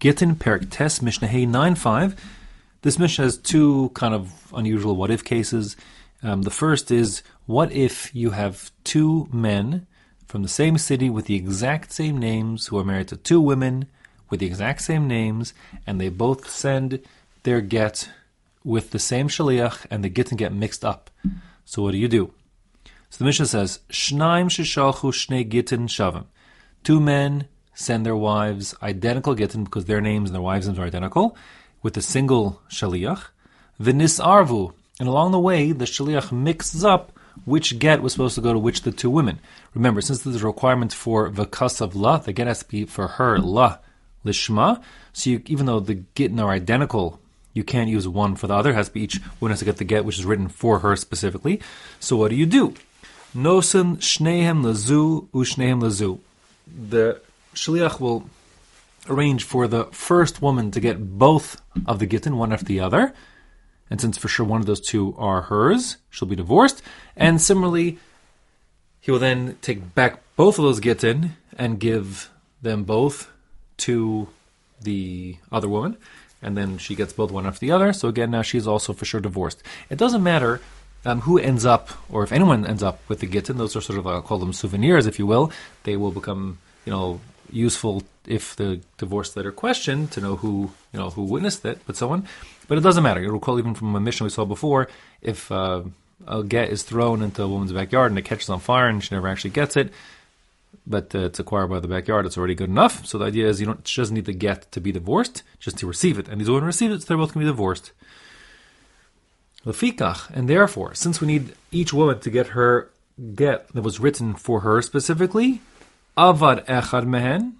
Gittin Perik Tes Mishnah 9.5. This Mishnah has two kind of unusual what-if cases. The first is, what if you have two men from the same city with the exact same names who are married to two women with the exact same names, and they both send their get with the same shaliach, and the gittin get mixed up. So what do you do? So the Mishnah says, Shnaim sheshalchu shnei gittin shavim. Two men send their wives identical gittin, because their names and their wives' names are identical, with a single shaliach. V'nisarvu, and along the way, the shaliach mixes up which get was supposed to go to which of the two women. Remember, since there's a requirement for v'kasav la, the get has to be for her, la, lishma. So you, even though the gittin are identical, you can't use one for the other. It has to be each woman has to get the get which is written for her specifically. So what do you do? Nosen shnehem lezu ushnehem lezu. The shaliach will arrange for the first woman to get both of the gittin, one after the other. And since for sure one of those two are hers, she'll be divorced. And similarly, he will then take back both of those gittin and give them both to the other woman. And then she gets both one after the other. So again, now she's also for sure divorced. It doesn't matter who ends up, or if anyone ends up with the gittin. Those are sort of, I'll call them souvenirs, if you will. They will become, useful if the divorce letter questioned to know who witnessed it, but so on. But it doesn't matter. You'll recall even from a Mishnah we saw before, if a get is thrown into a woman's backyard and it catches on fire and she never actually gets it, but it's acquired by the backyard, it's already good enough. So the idea is she doesn't need the get to be divorced, just to receive it. And these women receive it, so they're both going to be divorced. Lafikach, and therefore, since we need each woman to get her get that was written for her specifically, avad echad mehen,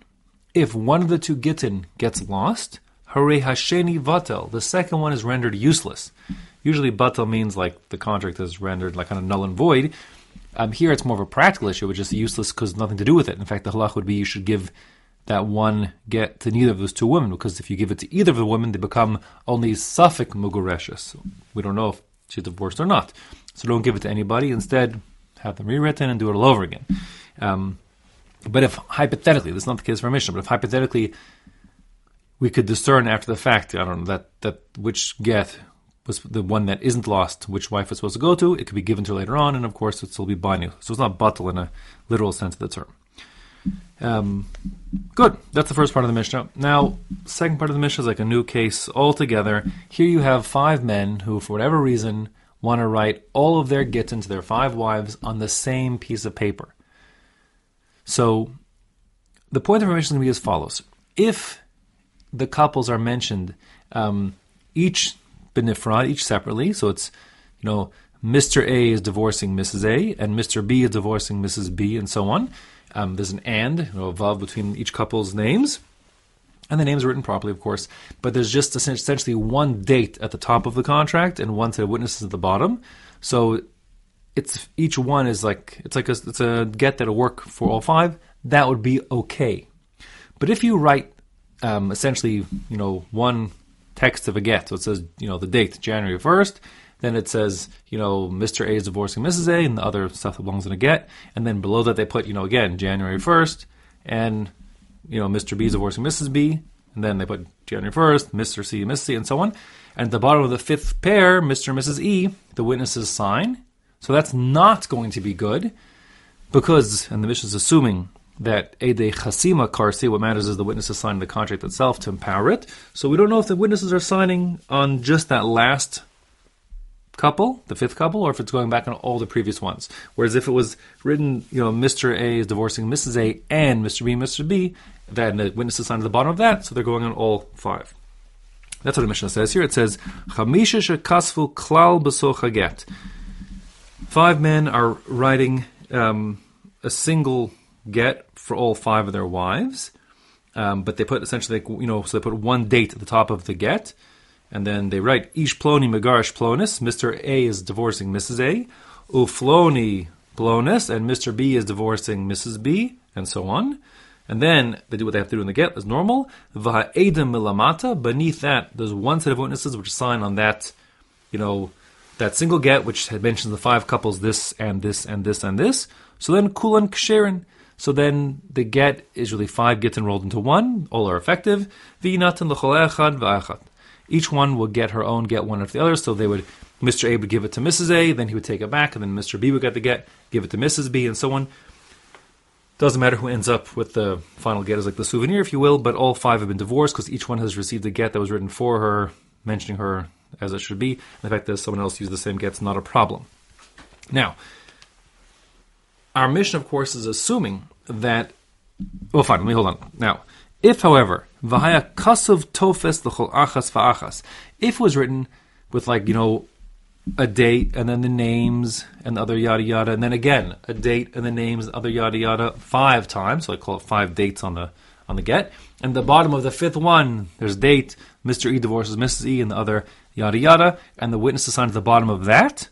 if one of the two gittin gets lost, haray hasheni vatel, the second one is rendered useless. Usually batal means like the contract is rendered like kind of null and void. Here it's more of a practical issue, which is useless because nothing to do with it. In fact, the halach would be you should give that one get to neither of those two women, because if you give it to either of the women, they become only safik mugureshes. We don't know if she's divorced or not. So don't give it to anybody. Instead, have them rewritten and do it all over again. But if hypothetically, this is not the case for a Mishnah, but if hypothetically we could discern after the fact, I don't know, that which get was the one that isn't lost, which wife was supposed to go to, it could be given to her later on, and of course it'll still be binding. So it's not batal in a literal sense of the term. Good. That's the first part of the Mishnah. Now, second part of the Mishnah is like a new case altogether. Here you have five men who, for whatever reason, want to write all of their gittin to their five wives on the same piece of paper. So the point of information is going to be as follows. If the couples are mentioned, each benefra, each separately, so it's, Mr. A is divorcing Mrs. A, and Mr. B is divorcing Mrs. B, and so on. There's an and, a vav between each couple's names. And the names are written properly, of course. But there's just essentially one date at the top of the contract and one to the witnesses at the bottom. So it's each one is like, it's a get that'll work for all five. That would be okay. But if you write essentially, one text of a get, so it says, the date, January 1st, then it says, Mr. A is divorcing Mrs. A, and the other stuff that belongs in a get. And then below that they put, again, January 1st, and, Mr. B is divorcing Mrs. B. And then they put January 1st, Mr. C, Mrs. C, and so on. And at the bottom of the fifth pair, Mr. and Mrs. E, the witnesses sign. So that's not going to be good because, and the Mishnah is assuming that Ade Chasima Karsi, what matters is the witnesses sign the contract itself to empower it. So we don't know if the witnesses are signing on just that last couple, the fifth couple, or if it's going back on all the previous ones. Whereas if it was written, Mr. A is divorcing Mrs. A and Mr. B, Mr. B, then the witnesses sign at the bottom of that, so they're going on all five. That's what the Mishnah says here. It says, Chamisha Shakasfu klal Besocha get. Five men are writing a single get for all five of their wives, but they put essentially, so they put one date at the top of the get, and then they write, Ish ploni megarish plonis, Mr. A is divorcing Mrs. A, ufloni plonis, and Mr. B is divorcing Mrs. B, and so on. And then they do what they have to do in the get as normal. Vaha edem milamata, beneath that, there's one set of witnesses which sign on that, that single get, which had mentioned the five couples, this and this and this and this. So then kulan ksherin. So then the get is really 5 gets enrolled into one. All are effective. Each one will get her own, get one after the other. So they would, Mr. A would give it to Mrs. A, then he would take it back, and then Mr. B would get the get, give it to Mrs. B, and so on. Doesn't matter who ends up with the final get, is like the souvenir, if you will, but all 5 have been divorced because each one has received a get that was written for her, mentioning her as it should be. And the fact that someone else used the same get is not a problem. Now, our mission, of course, is assuming that... Well, fine, let me hold on. Now, if, however, v'haya kasav tofes l'chol achas v'achas, if was written with, like, you know, a date and then the names and the other yada yada, and then again, a date and the names and other yada yada 5 times, so I call it 5 dates on the get, and the bottom of the 5th one, there's date, Mr. E divorces Mrs. E and the other yada yada, and the witness is signed at the bottom of that,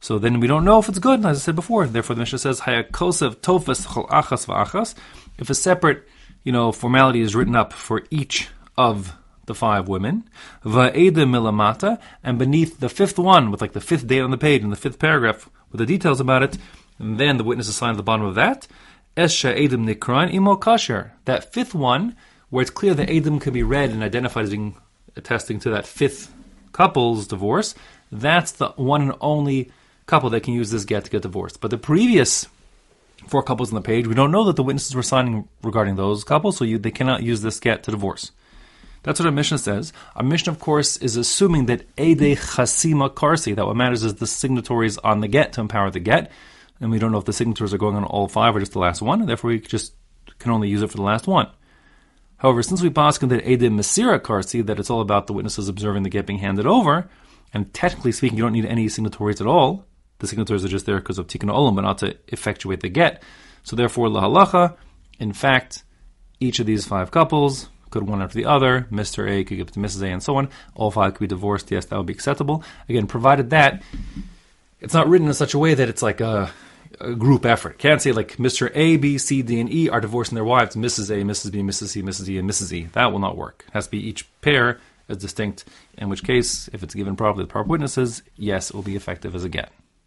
so then we don't know if it's good, as I said before. Therefore, the Mishnah says, Hayakosev tofes chol achas v'achas. If a separate, formality is written up for each of the 5 women, va'ede milamata, and beneath the 5th one, with like the 5th date on the page, and the 5th paragraph, with the details about it, and then the witness is signed at the bottom of that, es sha'edim nikran imo kasher. That 5th one, where it's clear the edim can be read and identified as being attesting to that 5th couple's divorce, that's the one and only couple that can use this get to get divorced. But the previous 4 couples on the page, we don't know that the witnesses were signing regarding those couples, so they cannot use this get to divorce. That's what our Mishnah says. Our Mishnah, of course, is assuming that Ade Chasima Karsi, that what matters is the signatories on the get to empower the get, and we don't know if the signatories are going on all 5 or just the last one, and therefore we just can only use it for the last one. However, since we paskin that Ade Mesira Karsi, that it's all about the witnesses observing the get being handed over, and technically speaking, you don't need any signatories at all. The signatories are just there because of tikkun olam, but not to effectuate the get. So therefore, la halacha, in fact, each of these 5 couples could one after the other. Mr. A could give it to Mrs. A, and so on. All 5 could be divorced. Yes, that would be acceptable. Again, provided that it's not written in such a way that it's like a group effort. Can't say like Mr. A, B, C, D, and E are divorcing their wives. Mrs. A, Mrs. B, Mrs. C, Mrs. D, and Mrs. E. That will not work. It has to be each pair as distinct, in which case, if it's given properly to the proper witnesses, yes, it will be effective as a get.